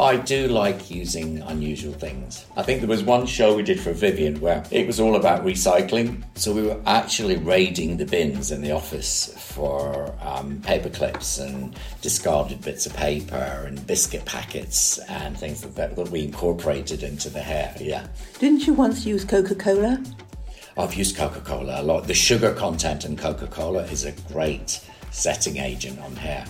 I do like using unusual things. I think there was one show we did for Vivienne where it was all about recycling. So we were actually raiding the bins in the office for paper clips and discarded bits of paper and biscuit packets and things like that that we incorporated into the hair, yeah. Didn't you once use Coca-Cola? I've used Coca-Cola a lot. The sugar content in Coca-Cola is a great setting agent on hair.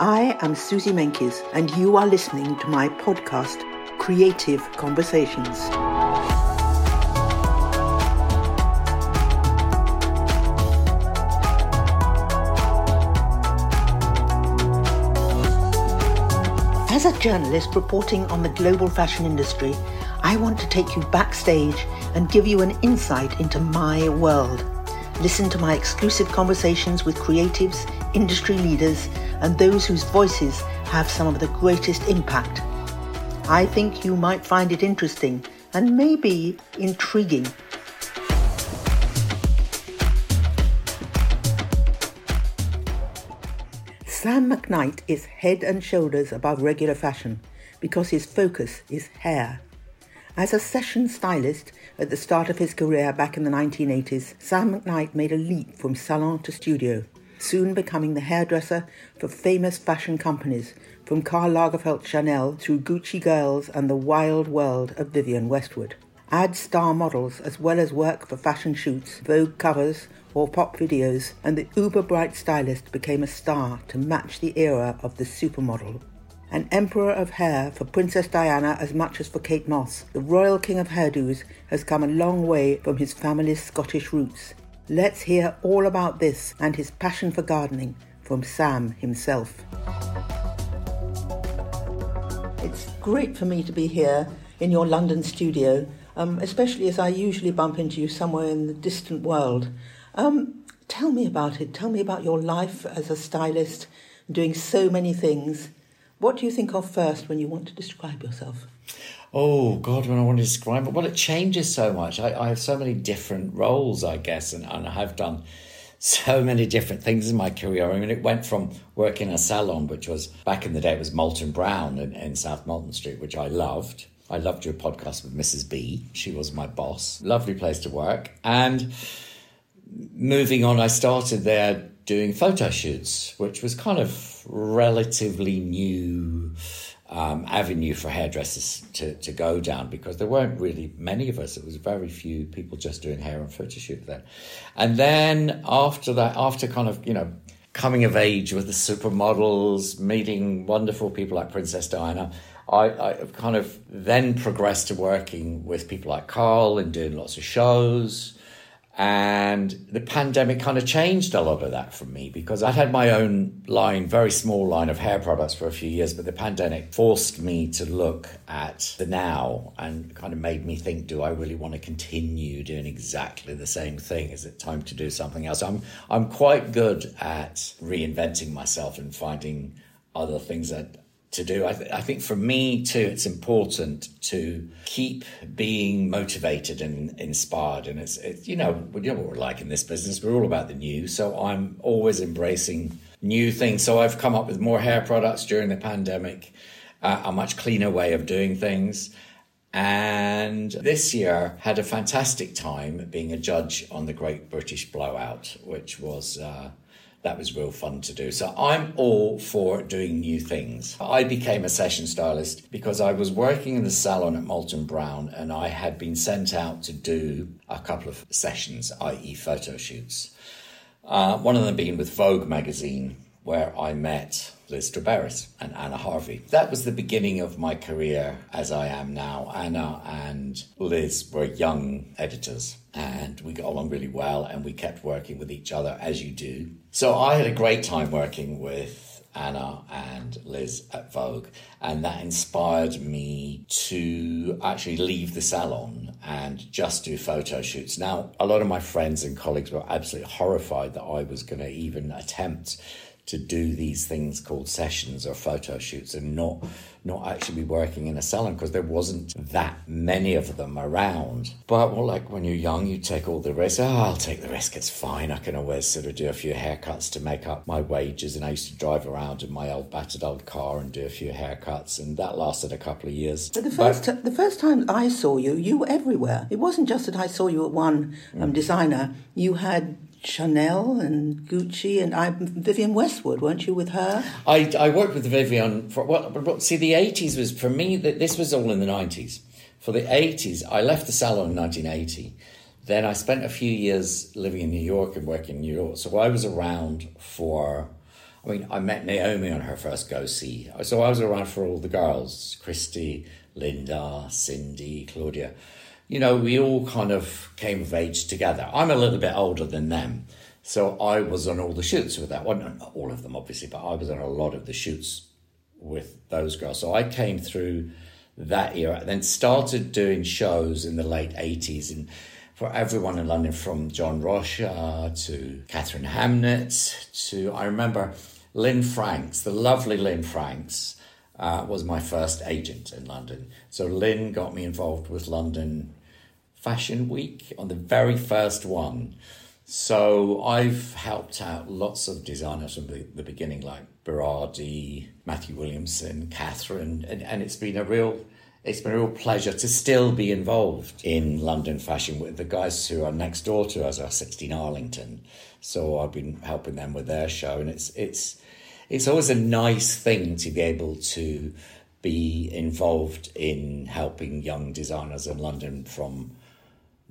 I am Susie Menkes, and you are listening to my podcast, Creative Conversations. As a journalist reporting on the global fashion industry, I want to take you backstage and give you an insight into my world. Listen to my exclusive conversations with creatives, industry leaders, and those whose voices have some of the greatest impact. I think you might find it interesting and maybe intriguing. Sam McKnight is head and shoulders above regular fashion because his focus is hair. As a session stylist at the start of his career back in the 1980s, Sam McKnight made a leap from salon to studio, soon becoming the hairdresser for famous fashion companies, from Karl Lagerfeld Chanel through Gucci Girls and the wild world of Vivienne Westwood. Add star models as well as work for fashion shoots, Vogue covers or pop videos, and the uber-bright stylist became a star to match the era of the supermodel. An emperor of hair for Princess Diana as much as for Kate Moss, the royal king of hairdos has come a long way from his family's Scottish roots. Let's hear all about this and his passion for gardening from Sam himself. It's great for me to be here in your London studio, especially as I usually bump into you somewhere in the distant world. Tell me about it. Tell me about your life as a stylist, doing so many things. What do you think of first when you want to describe yourself? Oh, God, when I want to describe it, well, it changes so much. I have so many different roles, I guess, and I have done so many different things in my career. I mean, it went from working in a salon, which was, back in the day, it was Molton Brown in South Molton Street, which I loved. I loved your podcast with Mrs. B. She was my boss. Lovely place to work. And moving on, I started there doing photo shoots, which was kind of relatively new avenue for hairdressers to go down, because there weren't really many of us. It was very few people just doing hair and photo shoot then. And then after that, after kind of, you know, coming of age with the supermodels, meeting wonderful people like Princess Diana, I kind of then progressed to working with people like Karl and doing lots of shows. And the pandemic kind of changed a lot of that for me, because I'd had my own line, very small line of hair products for a few years, but the pandemic forced me to look at the now and kind of made me think, do I really want to continue doing exactly the same thing? Is it time to do something else? I'm quite good at reinventing myself and finding other things that to do. I think for me too, it's important to keep being motivated and inspired. And it's you know what we're like in this business. We're all about the new. So I'm always embracing new things. So I've come up with more hair products during the pandemic, a much cleaner way of doing things. And this year had a fantastic time being a judge on the Great British Blowout, which was that was real fun to do. So I'm all for doing new things. I became a session stylist because I was working in the salon at Molton Brown and I had been sent out to do a couple of sessions, i.e. photo shoots. One of them being with Vogue magazine, where I met Liz Traberis and Anna Harvey. That was the beginning of my career as I am now. Anna and Liz were young editors and we got along really well and we kept working with each other, as you do. So I had a great time working with Anna and Liz at Vogue, and that inspired me to actually leave the salon and just do photo shoots. Now, a lot of my friends and colleagues were absolutely horrified that I was going to even attempt to do these things called sessions or photo shoots and not actually be working in a salon, because there wasn't that many of them around. But well, like when you're young, you take all the risks. Oh, I'll take the risk, it's fine. I can always sort of do a few haircuts to make up my wages. And I used to drive around in my old battered old car and do a few haircuts, and that lasted a couple of years. But the first time I saw you, you were everywhere. It wasn't just that I saw you at one designer. You had Chanel and Gucci, and Vivienne Westwood, weren't you with her? I worked with Vivienne for, well, see, the 80s was, for me, this was all in the 90s. For the 80s, I left the salon in 1980. Then I spent a few years living in New York and working in New York. So I was around for, I mean, I met Naomi on her first go-see. So I was around for all the girls, Christy, Linda, Cindy, Claudia. You know, we all kind of came of age together. I'm a little bit older than them, so I was on all the shoots with that. Well, not all of them, obviously, but I was on a lot of the shoots with those girls. So I came through that era and then started doing shows in the late 80s and for everyone in London, from John Rocha to Catherine Hamnett to, I remember, Lynn Franks, the lovely Lynn Franks, was my first agent in London. So Lynn got me involved with London Fashion Week on the very first one. So I've helped out lots of designers from the beginning, like Berardi, Matthew Williamson, Catherine, and it's been a real pleasure to still be involved in London fashion with the guys who are next door to us, are 16 Arlington. So I've been helping them with their show, and it's always a nice thing to be able to be involved in helping young designers in London from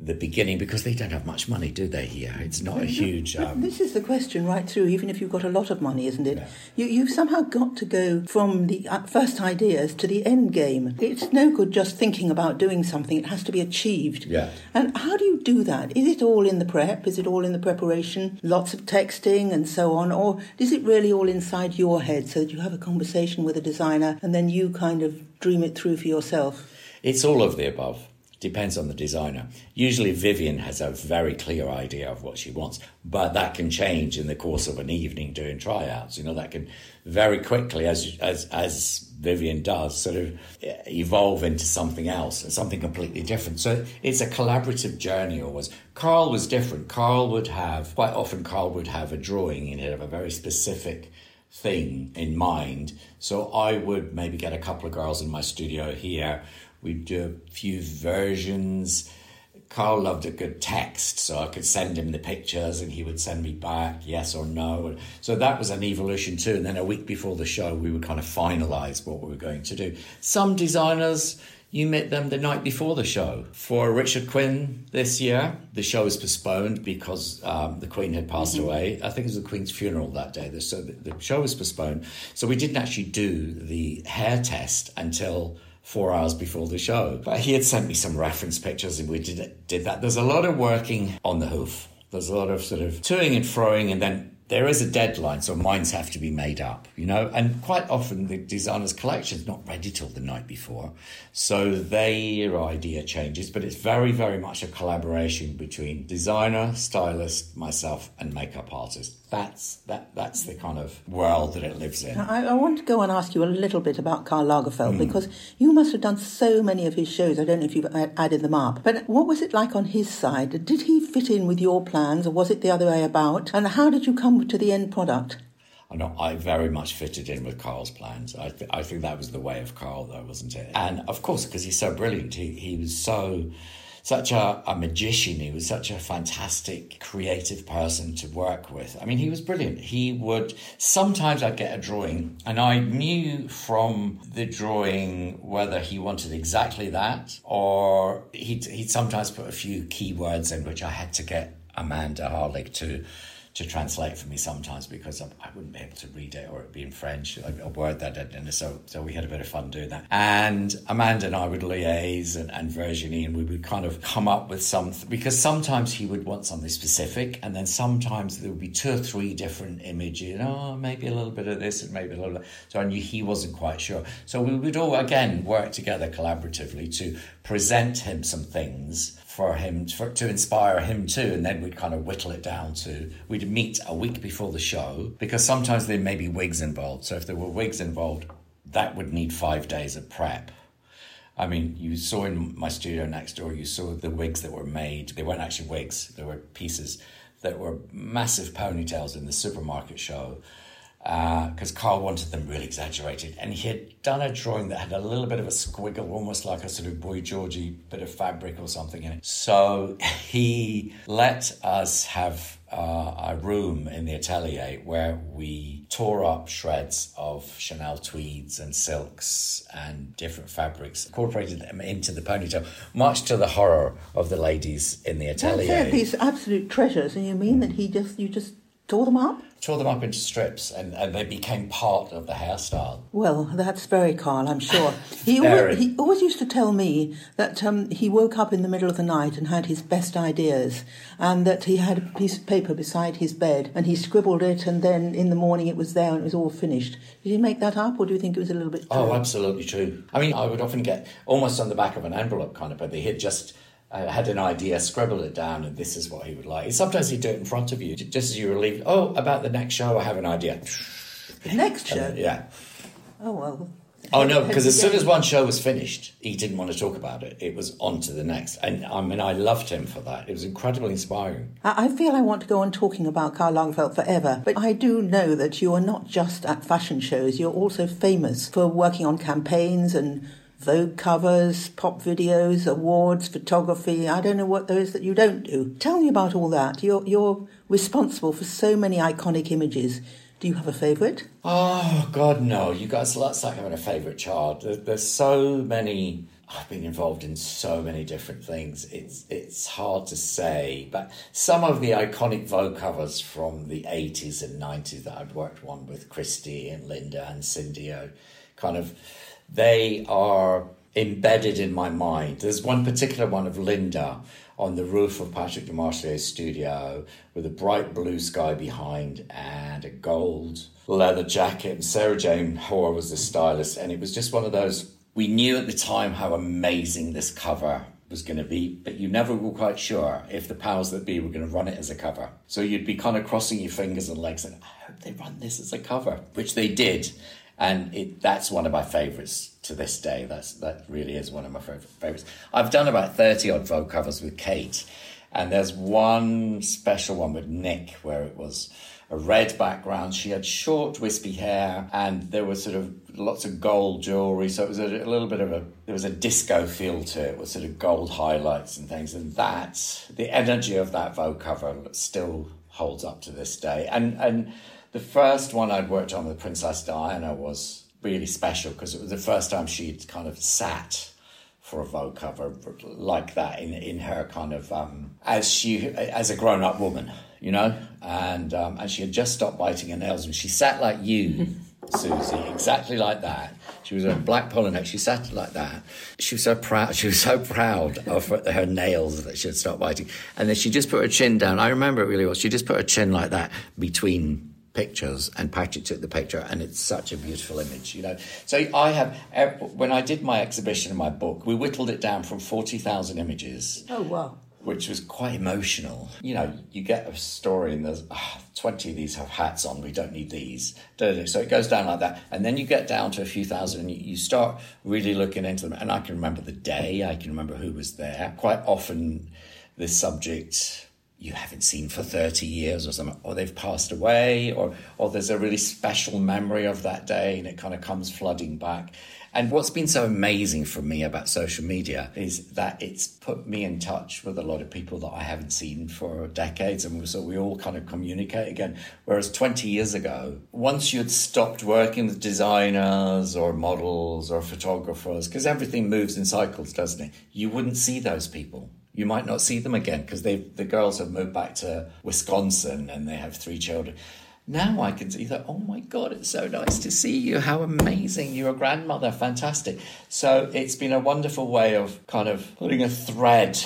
the beginning, because they don't have much money, do they, here? It's not a huge... This is the question right through, even if you've got a lot of money, isn't it? Yeah. You've somehow got to go from the first ideas to the end game. It's no good just thinking about doing something. It has to be achieved. Yeah. And how do you do that? Is it all in the prep? Is it all in the preparation? Lots of texting and so on? Or is it really all inside your head so that you have a conversation with a designer and then you kind of dream it through for yourself? It's all of the above. Depends on the designer. Usually Vivienne has a very clear idea of what she wants, but that can change in the course of an evening doing tryouts. You know, that can very quickly, as Vivienne does, sort of evolve into something else, something completely different. So it's a collaborative journey always. Karl was different. Quite often Karl would have a drawing in it of a very specific thing in mind. So I would maybe get a couple of girls in my studio here. We'd do a few versions. Karl loved a good text, so I could send him the pictures and he would send me back yes or no. So that was an evolution too. And then a week before the show, we would kind of finalise what we were going to do. Some designers, you met them the night before the show. For Richard Quinn this year, the show was postponed because the Queen had passed away. I think it was the Queen's funeral that day, so the show was postponed. So we didn't actually do the hair test until 4 hours before the show. But he had sent me some reference pictures and we did that. There's a lot of working on the hoof. There's a lot of sort of toing and froing, and then there is a deadline, so minds have to be made up, you know. And quite often the designer's collection's not ready till the night before. So their idea changes, but it's very, very much a collaboration between designer, stylist, myself, and makeup artist. That's the kind of world that it lives in. I want to go and ask you a little bit about Karl Lagerfeld, because you must have done so many of his shows. I don't know if you've added them up. But what was it like on his side? Did he fit in with your plans, or was it the other way about? And how did you come to the end product? I very much fitted in with Karl's plans. I think that was the way of Karl, though, wasn't it? And, of course, because he's so brilliant, he was such a magician. He was such a fantastic, creative person to work with. I mean, he was brilliant. Sometimes I'd get a drawing and I knew from the drawing whether he wanted exactly that, or he'd sometimes put a few keywords in, which I had to get Amanda Harlech to translate for me sometimes, because I wouldn't be able to read it, or it'd be in French, a word that I didn't. So we had a bit of fun doing that. And Amanda and I would liaise, and Virginie, and we would kind of come up with something, because sometimes he would want something specific, and then sometimes there would be 2 or 3 different images, maybe a little bit of this and maybe a little bit. So I knew he wasn't quite sure. So we would all, again, work together collaboratively to present him some things for him, to inspire him too, and then we'd kind of whittle it down to, we'd meet a week before the show, because sometimes there may be wigs involved. So if there were wigs involved, that would need 5 days of prep. I mean, you saw in my studio next door, you saw the wigs that were made. They weren't actually wigs, they were pieces that were massive ponytails in the supermarket show, because Karl wanted them really exaggerated. And he had done a drawing that had a little bit of a squiggle, almost like a sort of Boy Georgie bit of fabric or something in it. So he let us have a room in the atelier where we tore up shreds of Chanel tweeds and silks and different fabrics, incorporated them into the ponytail, much to the horror of the ladies in the atelier. That's it, these absolute treasures, and you mean that you just tore them up? Tore them up into strips, and they became part of the hairstyle. Well, that's very Karl, I'm sure. He always used to tell me that he woke up in the middle of the night and had his best ideas, and that he had a piece of paper beside his bed, and he scribbled it, and then in the morning it was there and it was all finished. Did you make that up, or do you think it was a little bit true? Oh, absolutely true. I mean, I would often get almost on the back of an envelope kind of, but they had just... I had an idea, scribbled it down, and this is what he would like. Sometimes he'd do it in front of you, just as you were leaving. Oh, about the next show, I have an idea. The next show? Yeah. Oh, well. Oh, no, because as soon as one show was finished, he didn't want to talk about it. It was on to the next. And, I mean, I loved him for that. It was incredibly inspiring. I feel I want to go on talking about Karl Lagerfeld forever, but I do know that you are not just at fashion shows. You're also famous for working on campaigns and Vogue covers, pop videos, awards, photography. I don't know what there is that you don't do. Tell me about all that. You're responsible for so many iconic images. Do you have a favourite? Oh, God, no. You guys, that's like having a favourite child. There's so many... I've been involved in so many different things. It's hard to say, but some of the iconic Vogue covers from the 80s and 90s that I've worked on with Christy and Linda and Cindy are kind of... They are embedded in my mind. There's one particular one of Linda on the roof of Patrick de Martier's studio with a bright blue sky behind and a gold leather jacket. And Sarah Jane Hoare was the stylist. And it was just one of those, we knew at the time how amazing this cover was going to be, but you never were quite sure if the powers that be were going to run it as a cover. So you'd be kind of crossing your fingers and legs and I hope they run this as a cover, which they did. And that's one of my favourites to this day. That really is one of my favourites. I've done about 30-odd Vogue covers with Kate. And there's one special one with Nick where it was a red background. She had short, wispy hair and there was sort of lots of gold jewellery. So it was a little bit of there was a disco feel to it with sort of gold highlights and things. And the energy of that Vogue cover still holds up to this day. And the first one I'd worked on with Princess Diana was really special because it was the first time she'd kind of sat for a Vogue cover like that in her kind of as a grown up woman, you know, and she had just stopped biting her nails and she sat like you, Susie, exactly like that. She was a black polo neck. She sat like that. She was so proud. She was so proud of her nails that she had stopped biting, and then she just put her chin down. I remember it really well. She just put her chin like that between pictures, and Patrick took the picture, and it's such a beautiful image, you know. So I have, when I did my exhibition and my book, we whittled it down from 40,000 images. Oh, wow. Which was quite emotional. You know, you get a story and there's 20 of these have hats on, we don't need these. So it goes down like that. And then you get down to a few thousand and you start really looking into them. And I can remember the day, I can remember who was there. Quite often this subject... you haven't seen for 30 years or something, or they've passed away, or there's a really special memory of that day and it kind of comes flooding back. And what's been so amazing for me about social media is that it's put me in touch with a lot of people that I haven't seen for decades, and so we all kind of communicate again. Whereas 20 years ago, once you'd stopped working with designers or models or photographers, because everything moves in cycles, doesn't it? You wouldn't see those people. You might not see them again because the girls have moved back to Wisconsin and they have 3 children. Now I can see that, oh my God, it's so nice to see you. How amazing. You're a grandmother. Fantastic. So it's been a wonderful way of kind of putting a thread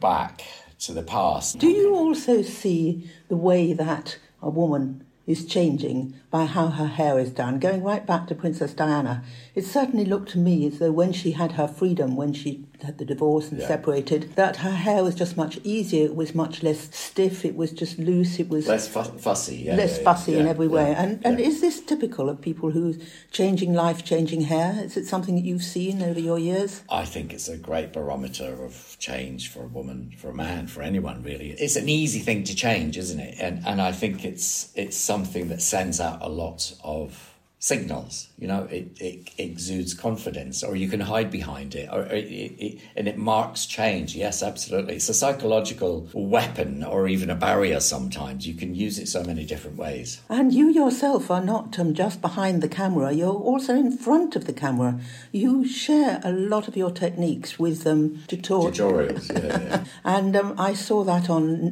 back to the past. Do you also see the way that a woman is changing by how her hair is done, going right back to Princess Diana. It certainly looked to me as though when she had her freedom, when she had the divorce and separated, that her hair was just much easier. It was much less stiff. It was just loose. It was less fussy. Yeah, less fussy in every way. And is this typical of people who changing life, changing hair? Is it something that you've seen over your years? I think it's a great barometer of change for a woman, for a man, for anyone, really. It's an easy thing to change, isn't it? And I think it's something that sends out a lot of signals, you know, it exudes confidence, or you can hide behind it, or and it marks change. Yes, absolutely. It's a psychological weapon or even a barrier sometimes. You can use it so many different ways. And you yourself are not just behind the camera, you're also in front of the camera. You share a lot of your techniques with them tutorials. Yeah. And I saw that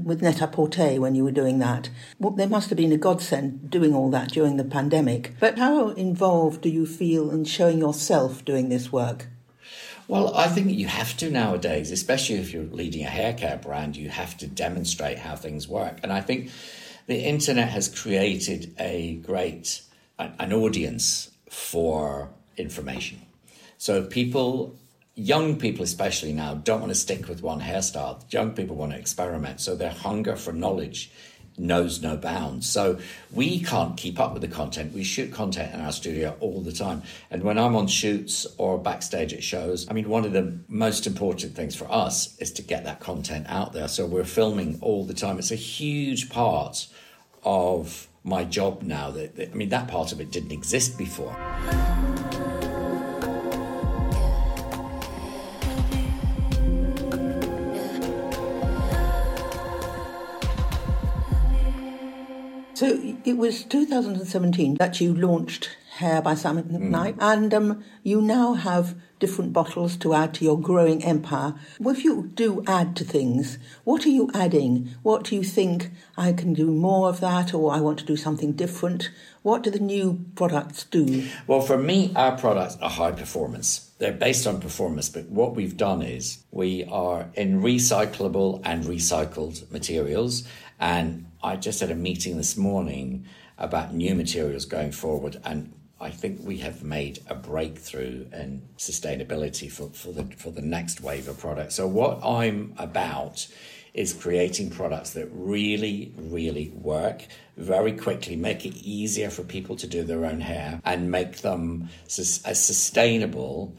with Net-a-Porter when you were doing that. Well, there must have been a godsend doing all that during the pandemic. But how involved do you feel in showing yourself doing this work? Well, I think you have to nowadays, especially if you're leading a haircare brand, you have to demonstrate how things work. And I think the internet has created a great, an audience for information. So people, young people especially now, don't want to stick with one hairstyle. Young people want to experiment. So their hunger for knowledge knows no bounds. So we can't keep up with the content. We shoot content in our studio all the time. And when I'm on shoots or backstage at shows, I mean, one of the most important things for us is to get that content out there. So we're filming all the time. It's a huge part of my job now. I mean, that part of it didn't exist before. So it was 2017 that you launched Hair by Sam McKnight, and you now have different bottles to add to your growing empire. If you do add to things, what are you adding? What do you think, I can do more of that, or I want to do something different? What do the new products do? Well, for me, our products are high performance. They're based on performance, but what we've done is we are in recyclable and recycled materials. And I just had a meeting this morning about new materials going forward, and I think we have made a breakthrough in sustainability for the next wave of products. So what I'm about is creating products that really, really work very quickly, make it easier for people to do their own hair and make them as sustainable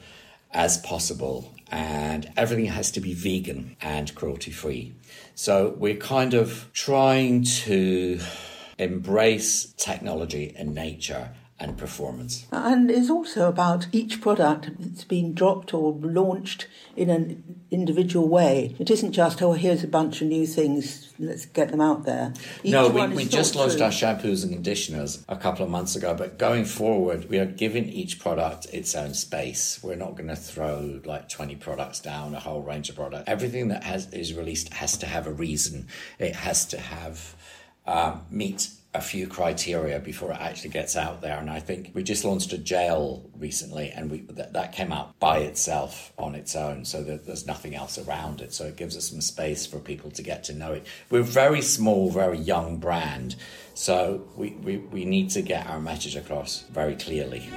as possible. And everything has to be vegan and cruelty-free. So we're kind of trying to embrace technology and nature and performance. And it's also about each product that's been dropped or launched in an individual way. It isn't just, oh, here's a bunch of new things, let's get them out there. We just launched our shampoos and conditioners a couple of months ago, but going forward, we are giving each product its own space. We're not going to throw like 20 products down, a whole range of products. Everything that is released has to have a reason. It has to have meat a few criteria before it actually gets out there. And I think we just launched a gel recently, and that came out by itself on its own, so that there's nothing else around it. So it gives us some space for people to get to know it. We're a very small, very young brand, so we need to get our message across very clearly.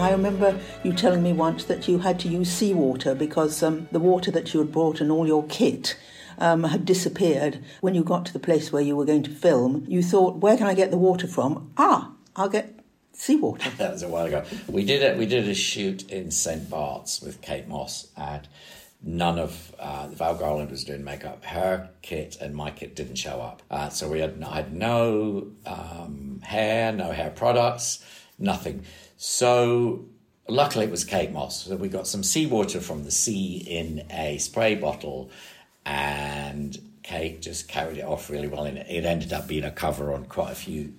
I remember you telling me once that you had to use seawater because the water that you had brought in all your kit had disappeared. When you got to the place where you were going to film, you thought, where can I get the water from? I'll get seawater. That was a while ago. We did a shoot in St. Bart's with Kate Moss, and none of Val Garland was doing makeup. Her kit and my kit didn't show up. So I had no hair, no hair products, nothing. So luckily it was Kate Moss. So we got some seawater from the sea in a spray bottle, and Kate just carried it off really well. And it ended up being a cover on quite a few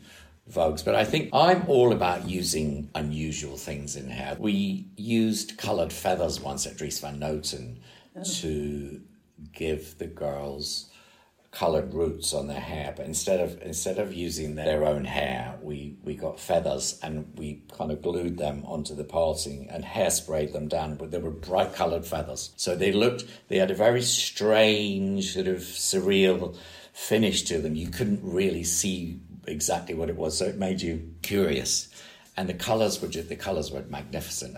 Vogues. But I think I'm all about using unusual things in hair. We used coloured feathers once at Dries Van Noten to give the girls coloured roots on their hair, but instead of using their own hair, we got feathers and we kind of glued them onto the parting and hairsprayed them down, but they were bright coloured feathers. So they had a very strange sort of surreal finish to them. You couldn't really see exactly what it was, so it made you curious. And the colours were magnificent.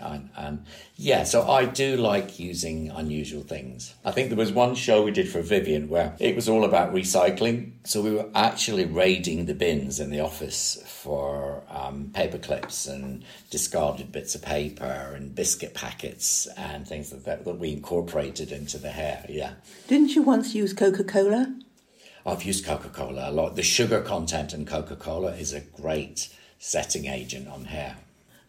So I do like using unusual things. I think there was one show we did for Vivienne where it was all about recycling. So we were actually raiding the bins in the office for paper clips and discarded bits of paper and biscuit packets and things like that we incorporated into the hair, yeah. Didn't you once use Coca-Cola? I've used Coca-Cola a lot. The sugar content in Coca-Cola is a great setting agent on hair.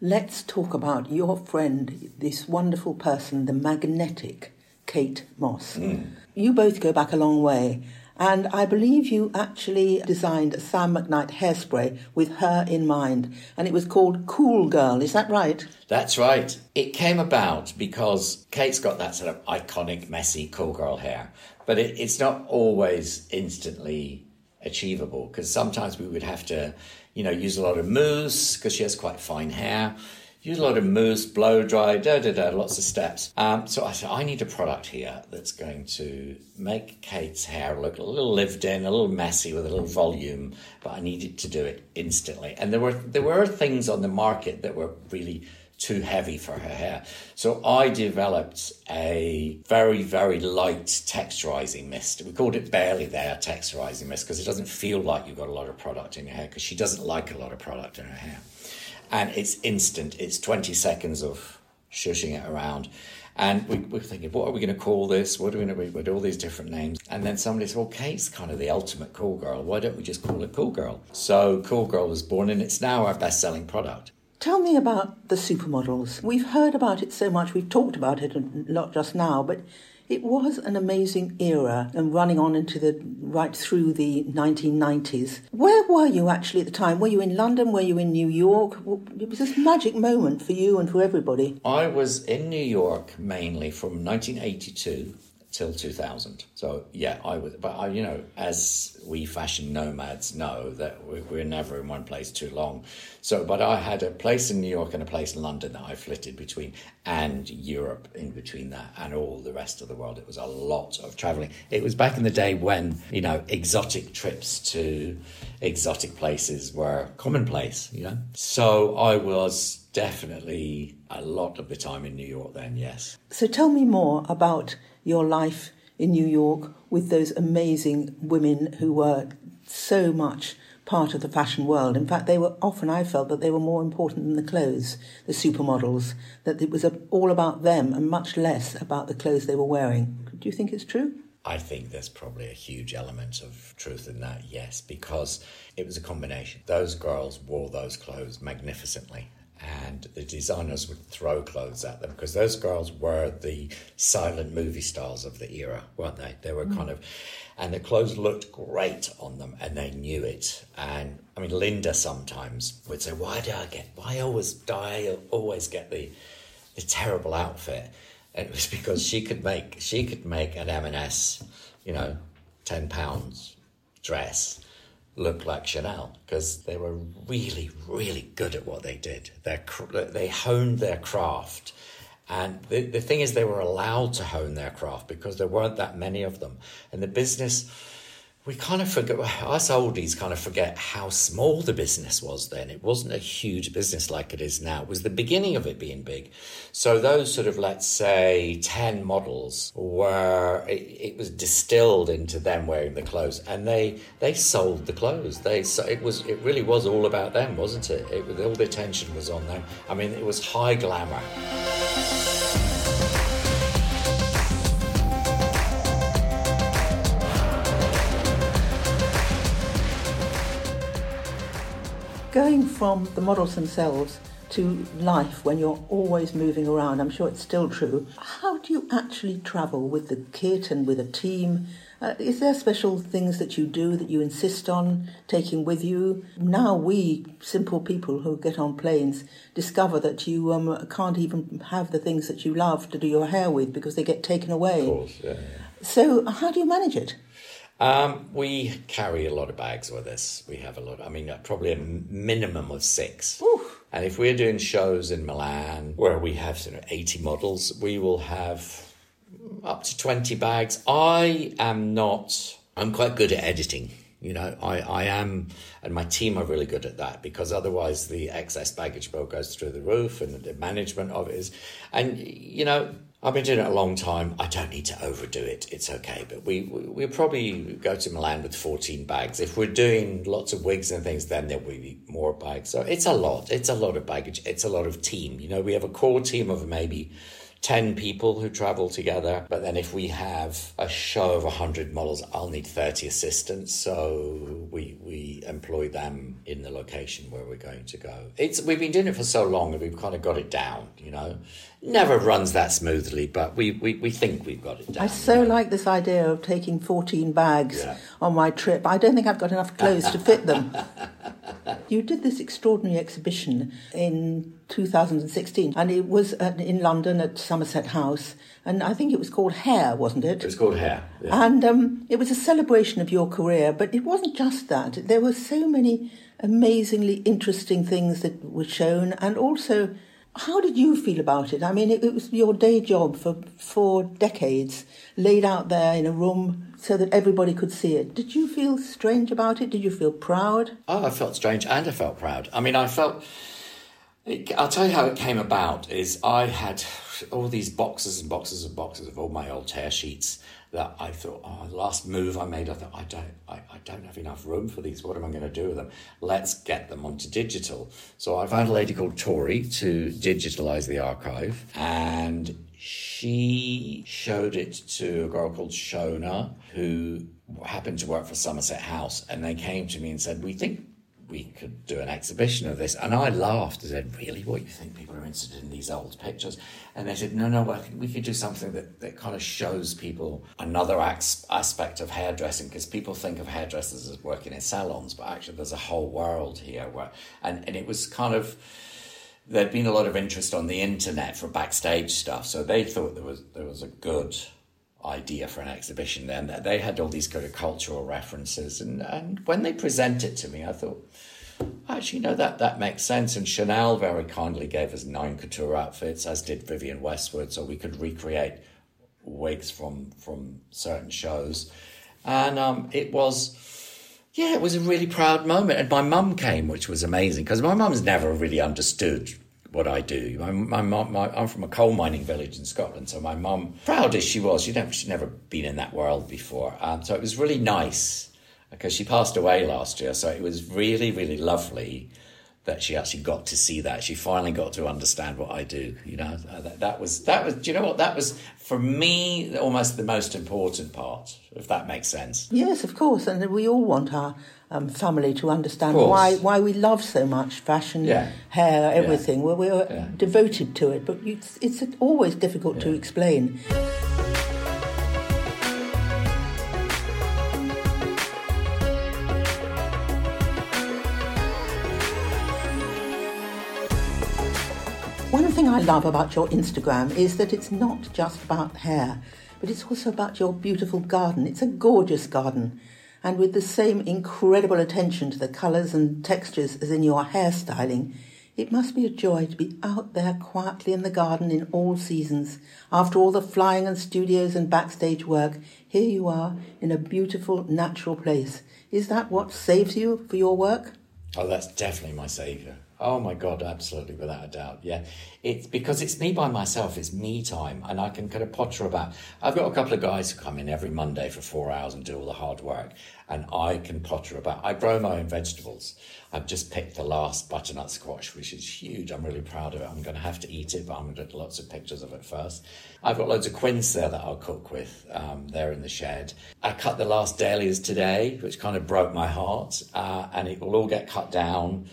Let's talk about your friend, this wonderful person, the magnetic Kate Moss. Mm. You both go back a long way, and I believe you actually designed a Sam McKnight hairspray with her in mind, and it was called Cool Girl, is that right? That's right. It came about because Kate's got that sort of iconic, messy, cool girl hair, but it's not always instantly achievable, because sometimes we would have to, use a lot of mousse, because she has quite fine hair. Use a lot of mousse, blow-dry, lots of steps. So I said, I need a product here that's going to make Kate's hair look a little lived in, a little messy, with a little volume, but I needed to do it instantly. And there were things on the market that were really too heavy for her hair. So I developed a very, very light texturizing mist. We called it Barely There texturizing mist because it doesn't feel like you've got a lot of product in your hair, because she doesn't like a lot of product in her hair. And it's instant. It's 20 seconds of shushing it around. And we were thinking, what are we going to call this? What are we going to do? All these different names. And then somebody said, well, Kate's kind of the ultimate cool girl. Why don't we just call it Cool Girl? So Cool Girl was born, and it's now our best-selling product. Tell me about the supermodels. We've heard about it so much, we've talked about it a lot just now, but it was an amazing era and running on right through the 1990s. Where were you actually at the time? Were you in London? Were you in New York? It was this magic moment for you and for everybody. I was in New York mainly from 1982 till 2000. So, yeah, I was. But, as we fashion nomads know, that we're never in one place too long. So, but I had a place in New York and a place in London that I flitted between, and Europe in between that, and all the rest of the world. It was a lot of travelling. It was back in the day when, exotic trips to exotic places were commonplace, So I was definitely a lot of the time in New York then, yes. So tell me more about your life in New York with those amazing women who were so much part of the fashion world. In fact, they were often, I felt, that they were more important than the clothes, the supermodels, that it was all about them and much less about the clothes they were wearing. Do you think it's true? I think there's probably a huge element of truth in that, yes, because it was a combination. Those girls wore those clothes magnificently, and the designers would throw clothes at them, because those girls were the silent movie stars of the era, weren't they? They were kind of, and the clothes looked great on them, and they knew it. And I mean, Linda sometimes would say, "Why do I always get the terrible outfit?" And it was because she could make an M&S, £10 dress look like Chanel, because they were really, really good at what they did. They honed their craft. And the thing is, they were allowed to hone their craft because there weren't that many of them. And the business, we kind of forget, us oldies kind of forget how small the business was then. It wasn't a huge business like it is now. It was the beginning of it being big. So those sort of, let's say, 10 models were, it was distilled into them wearing the clothes, and they sold the clothes. It really was all about them, wasn't it? All the attention was on them. I mean, it was high glamour. Going from the models themselves to life when you're always moving around, I'm sure it's still true. How do you actually travel with the kit and with a team? Is there special things that you do that you insist on taking with you? Now we, simple people who get on planes, discover that you can't even have the things that you love to do your hair with because they get taken away. Of course, yeah. So how do you manage it? We carry a lot of bags with us. We have a lot. I mean, probably a minimum of 6. Ooh. And if we're doing shows in Milan, where we have sort of 80 models, we will have up to 20 bags. I'm quite good at editing. You know, I am, and my team are really good at that, because otherwise the excess baggage bill goes through the roof, and the management of it is. And, you know, I've been doing it a long time. I don't need to overdo it. It's okay. But we'll probably go to Milan with 14 bags. If we're doing lots of wigs and things, then there will be more bags. So it's a lot. It's a lot of baggage. It's a lot of team. You know, we have a core team of maybe 10 people who travel together. But then if we have a show of 100 models, I'll need 30 assistants. So we employ them in the location where we're going to go. We've been doing it for so long, and we've kind of got it down, you know. Never runs that smoothly, but we think we've got it down. I so like this idea of taking 14 bags on my trip. I don't think I've got enough clothes to fit them. You did this extraordinary exhibition in 2016, and it was in London at Somerset House, and I think it was called Hair, wasn't it? It was called Hair, yeah. And it was a celebration of your career, but it wasn't just that. There were so many amazingly interesting things that were shown, and also, how did you feel about it? I mean, it was your day job for 4 decades, laid out there in a room so that everybody could see it. Did you feel strange about it? Did you feel proud? Oh, I felt strange and I felt proud. I mean, I'll tell you how it came about, is I had all these boxes and boxes and boxes of all my old tear sheets that I thought, the last move I made, I thought, I don't have enough room for these. What am I going to do with them? Let's get them onto digital. So I found a lady called Tori to digitalise the archive, and she showed it to a girl called Shona, who happened to work for Somerset House, and they came to me and said, we think we could do an exhibition of this. And I laughed and said, really, what, you think people are interested in these old pictures? And they said, no, we could do something that kind of shows people another aspect of hairdressing, because people think of hairdressers as working in salons, but actually there's a whole world here where, and it was kind of, there'd been a lot of interest on the internet for backstage stuff, so they thought there was a good idea for an exhibition then. They had all these kind of cultural references, and when they presented it to me, I thought, actually, no, that makes sense. And Chanel very kindly gave us 9 couture outfits, as did Vivienne Westwood, so we could recreate wigs from certain shows. And it was a really proud moment. And my mum came, which was amazing, because my mum's never really understood what I do. I'm from a coal mining village in Scotland, so my mum, proud as she was, she'd never been in that world before. So it was really nice, because she passed away last year, so it was really, really lovely that she actually got to see that. She finally got to understand what I do, you know. That was, do you know what, that was, for me, almost the most important part, if that makes sense. Yes, of course, and we all want our family to understand why we love so much fashion, hair, everything. Yeah. Well, we're devoted to it, but it's always difficult to explain. One thing I love about your Instagram is that it's not just about hair, but it's also about your beautiful garden. It's a gorgeous garden, and with the same incredible attention to the colours and textures as in your hairstyling, it must be a joy to be out there quietly in the garden in all seasons. After all the flying and studios and backstage work, here you are in a beautiful, natural place. Is that what saves you for your work? Oh, that's definitely my saviour. Oh, my God, absolutely, without a doubt, yeah. It's because it's me by myself, it's me time, and I can kind of potter about. I've got a couple of guys who come in every Monday for 4 hours and do all the hard work, and I can potter about. I grow my own vegetables. I've just picked the last butternut squash, which is huge. I'm really proud of it. I'm going to have to eat it, but I'm going to do lots of pictures of it first. I've got loads of quince there that I'll cook with. They're in the shed. I cut the last dahlias today, which kind of broke my heart, and it will all get cut down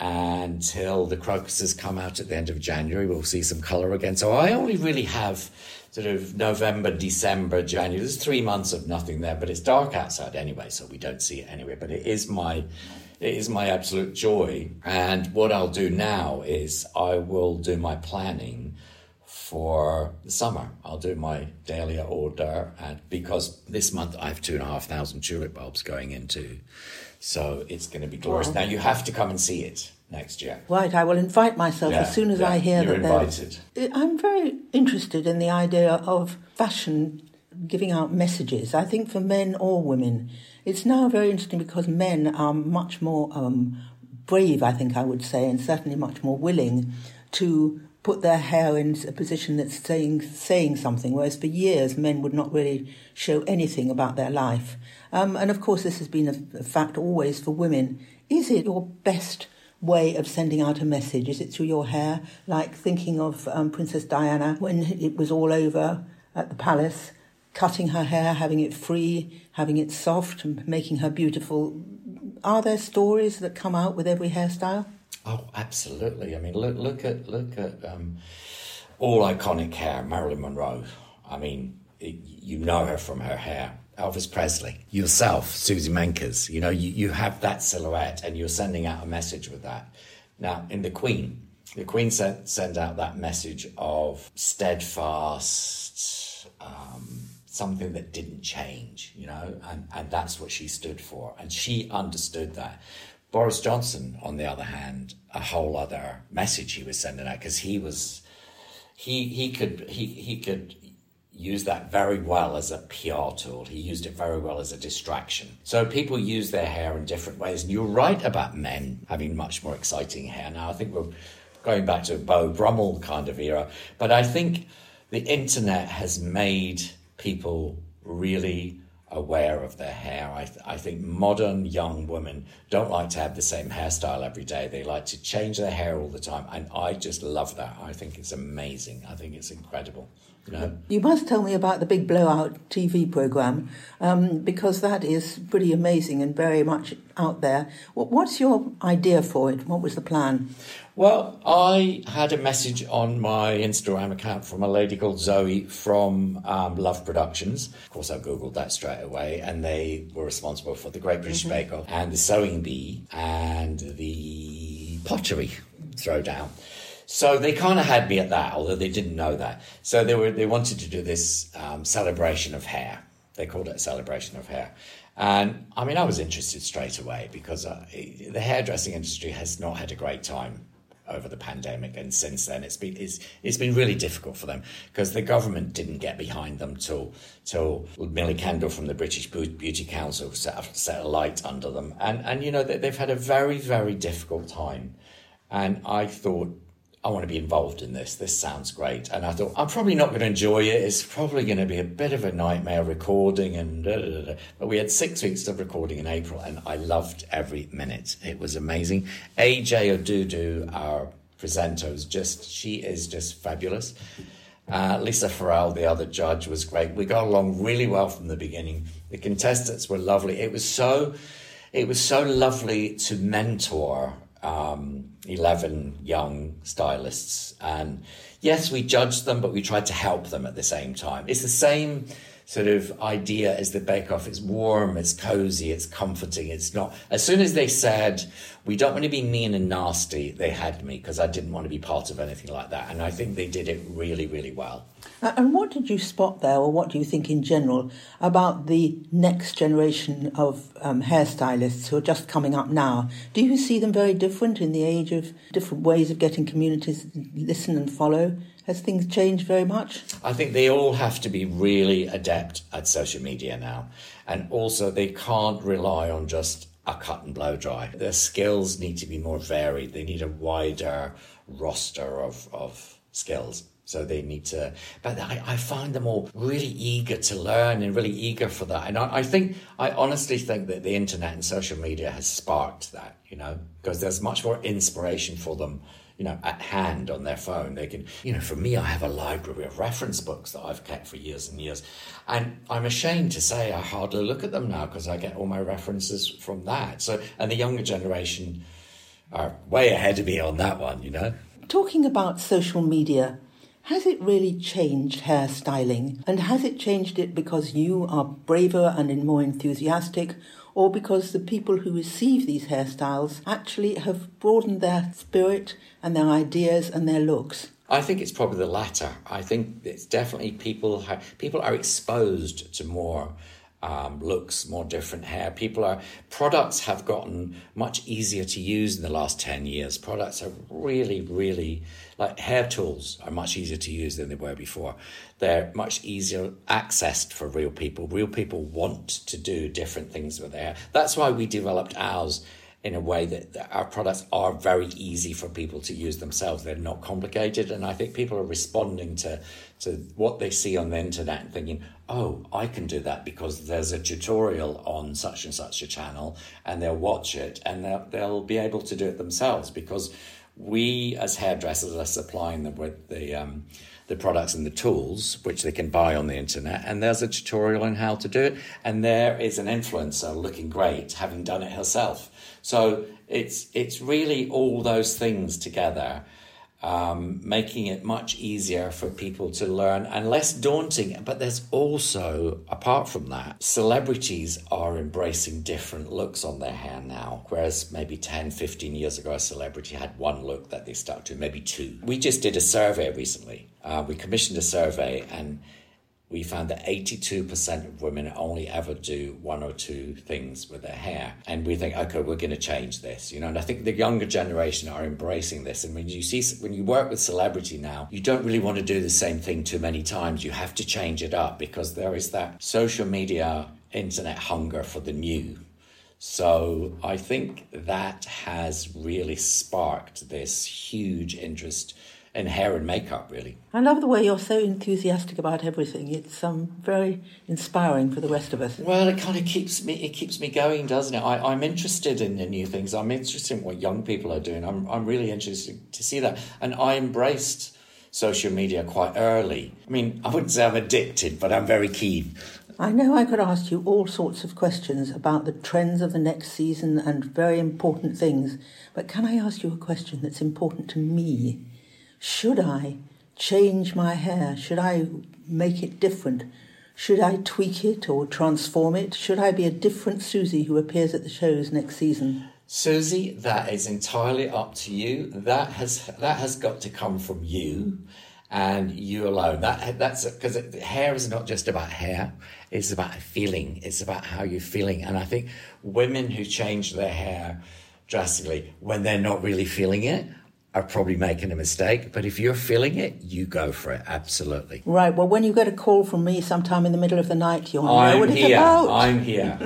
until the crocuses come out at the end of January. We'll see some colour again. So I only really have sort of November, December, January. There's 3 months of nothing there, but it's dark outside anyway, so we don't see it anyway. But it is my absolute joy. And what I'll do now is I will do my planning for the summer. I'll do my daily order, and because this month I have 2,500 tulip bulbs going into, so it's going to be glorious. Wow. Now you have to come and see it next year. Right, I will invite myself as soon as I hear that. You're invited. I'm very interested in the idea of fashion giving out messages. I think for men or women, it's now very interesting because men are much more brave, I think I would say, and certainly much more willing to put their hair in a position that's saying something, whereas for years men would not really show anything about their life. And of course this has been a fact always for women. Is it your best way of sending out a message? Is it through your hair? Like thinking of Princess Diana when it was all over at the palace, cutting her hair, having it free, having it soft and making her beautiful. Are there stories that come out with every hairstyle? Oh, absolutely. I mean, look at all iconic hair. Marilyn Monroe. I mean, you know her from her hair. Elvis Presley, yourself, Susie Menkes. You know, you have that silhouette and you're sending out a message with that. Now, in the Queen sent out that message of steadfast, something that didn't change, you know, and that's what she stood for. And she understood that. Boris Johnson, on the other hand, a whole other message he was sending out, because he could use that very well as a PR tool. He used it very well as a distraction. So people use their hair in different ways, and you're right about men having much more exciting hair. Now, I think we're going back to a Beau Brummel kind of era, but I think the internet has made people really aware of their hair. I think modern young women don't like to have the same hairstyle every day. They like to change their hair all the time, and I just love that. I think it's amazing. I think it's incredible. You know? You must tell me about the Big Blowout TV programme, because that is pretty amazing and very much out there. What's your idea for it? What was the plan? Well, I had a message on my Instagram account from a lady called Zoe from Love Productions. Of course, I googled that straight away, and they were responsible for the Great British Bake Off and the Sewing Bee and the Pottery Throwdown. So they kind of had me at that, although they didn't know that. So they wanted to do this celebration of hair. They called it a celebration of hair. And, I mean, I was interested straight away because the hairdressing industry has not had a great time over the pandemic, and since then it's been really difficult for them because the government didn't get behind them till Millie Kendall from the British Beauty Council set a light under them. And you know, they've had a very, very difficult time. And I thought, I want to be involved in this. This sounds great. And I thought, I'm probably not going to enjoy it. It's probably going to be a bit of a nightmare recording and da, da, da, da. But we had 6 weeks of recording in April, and I loved every minute. It was amazing. AJ Odudu, our presenter, she is just fabulous. Lisa Farrell, the other judge, was great. We got along really well from the beginning. The contestants were lovely. It was so lovely to mentor 11 young stylists, and yes, we judged them, but we tried to help them at the same time. It's the same sort of idea as the Bake Off. It's warm, it's cozy, it's comforting. It's not, as soon as they said, we don't want to be mean and nasty, they had me, because I didn't want to be part of anything like that. And I think they did it really, really well. And what did you spot there, or what do you think in general about the next generation of hairstylists who are just coming up now? Do you see them very different in the age of different ways of getting communities to listen and follow? Has things changed very much? I think they all have to be really adept at social media now. And also they can't rely on just a cut and blow dry. Their skills need to be more varied. They need a wider roster of skills. So they need to, but I find them all really eager to learn and really eager for that. And I honestly think that the internet and social media has sparked that, you know, because there's much more inspiration for them, you know, at hand on their phone. They can, you know, for me, I have a library of reference books that I've kept for years and years. And I'm ashamed to say I hardly look at them now because I get all my references from that. So, and the younger generation are way ahead of me on that one, you know. Talking about social media, has it really changed hairstyling? And has it changed it because you are braver and more enthusiastic, or because the people who receive these hairstyles actually have broadened their spirit and their ideas and their looks? I think it's probably the latter. I think it's definitely people are exposed to more looks, more different hair. Products have gotten much easier to use in the last 10 years. Products are really, really, like hair tools are much easier to use than they were before. They're much easier accessed for real people. Real people want to do different things with their hair. That's why we developed ours in a way that our products are very easy for people to use themselves. They're not complicated. And I think people are responding to what they see on the internet and thinking, oh, I can do that because there's a tutorial on such and such a channel, and they'll watch it and they'll be able to do it themselves, because we as hairdressers are supplying them with the products and the tools which they can buy on the internet, and there's a tutorial on how to do it, and there is an influencer looking great having done it herself. So it's really all those things together, making it much easier for people to learn and less daunting. But there's also, apart from that, celebrities are embracing different looks on their hair now. Whereas maybe 10, 15 years ago, a celebrity had one look that they stuck to, maybe two. We just did a survey recently. We commissioned a survey, and we found that 82% of women only ever do one or two things with their hair. And we think, okay, we're going to change this, you know. And I think the younger generation are embracing this. And when you work with celebrity now, you don't really want to do the same thing too many times. You have to change it up, because there is that social media, internet hunger for the new. So I think that has really sparked this huge interest in hair and makeup, really. I love the way you're so enthusiastic about everything. It's very inspiring for the rest of us. Well, it kind of keeps me going, doesn't it? I'm interested in the new things. I'm interested in what young people are doing. I'm really interested to see that. And I embraced social media quite early. I mean, I wouldn't say I'm addicted, but I'm very keen. I know I could ask you all sorts of questions about the trends of the next season and very important things, but can I ask you a question that's important to me? Should I change my hair? Should I make it different? Should I tweak it or transform it? Should I be a different Susie who appears at the shows next season? Susie, that is entirely up to you. That has got to come from you and you alone. That's because hair is not just about hair. It's about feeling. It's about how you're feeling. And I think women who change their hair drastically when they're not really feeling it are probably making a mistake, but if you're feeling it, you go for it, absolutely. Right, well, when you get a call from me sometime in the middle of the night, you'll know what it's about. I'm here.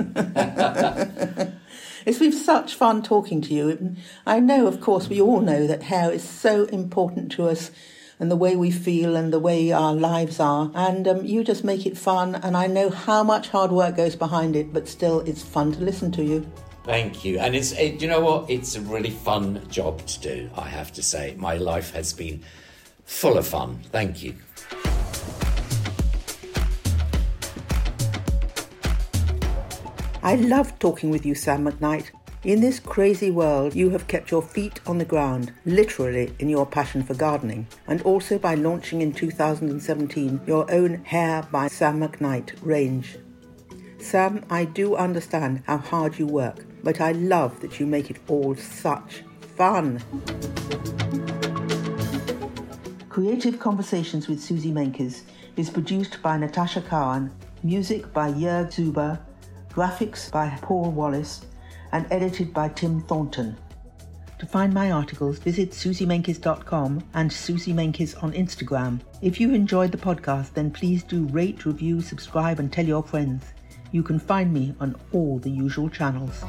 It's been such fun talking to you. I know, of course, we all know that hair is so important to us and the way we feel and the way our lives are. And you just make it fun, and I know how much hard work goes behind it, but still, it's fun to listen to you. Thank you. And you know what? It's a really fun job to do, I have to say. My life has been full of fun. Thank you. I love talking with you, Sam McKnight. In this crazy world, you have kept your feet on the ground, literally in your passion for gardening, and also by launching in 2017 your own Hair by Sam McKnight range. Sam, I do understand how hard you work, but I love that you make it all such fun. Creative Conversations with Susie Menkes is produced by Natasha Cowan, music by Jörg Zuber, graphics by Paul Wallace, and edited by Tim Thornton. To find my articles, visit susiemenkes.com and Susie Menkes on Instagram. If you enjoyed the podcast, then please do rate, review, subscribe, and tell your friends. You can find me on all the usual channels.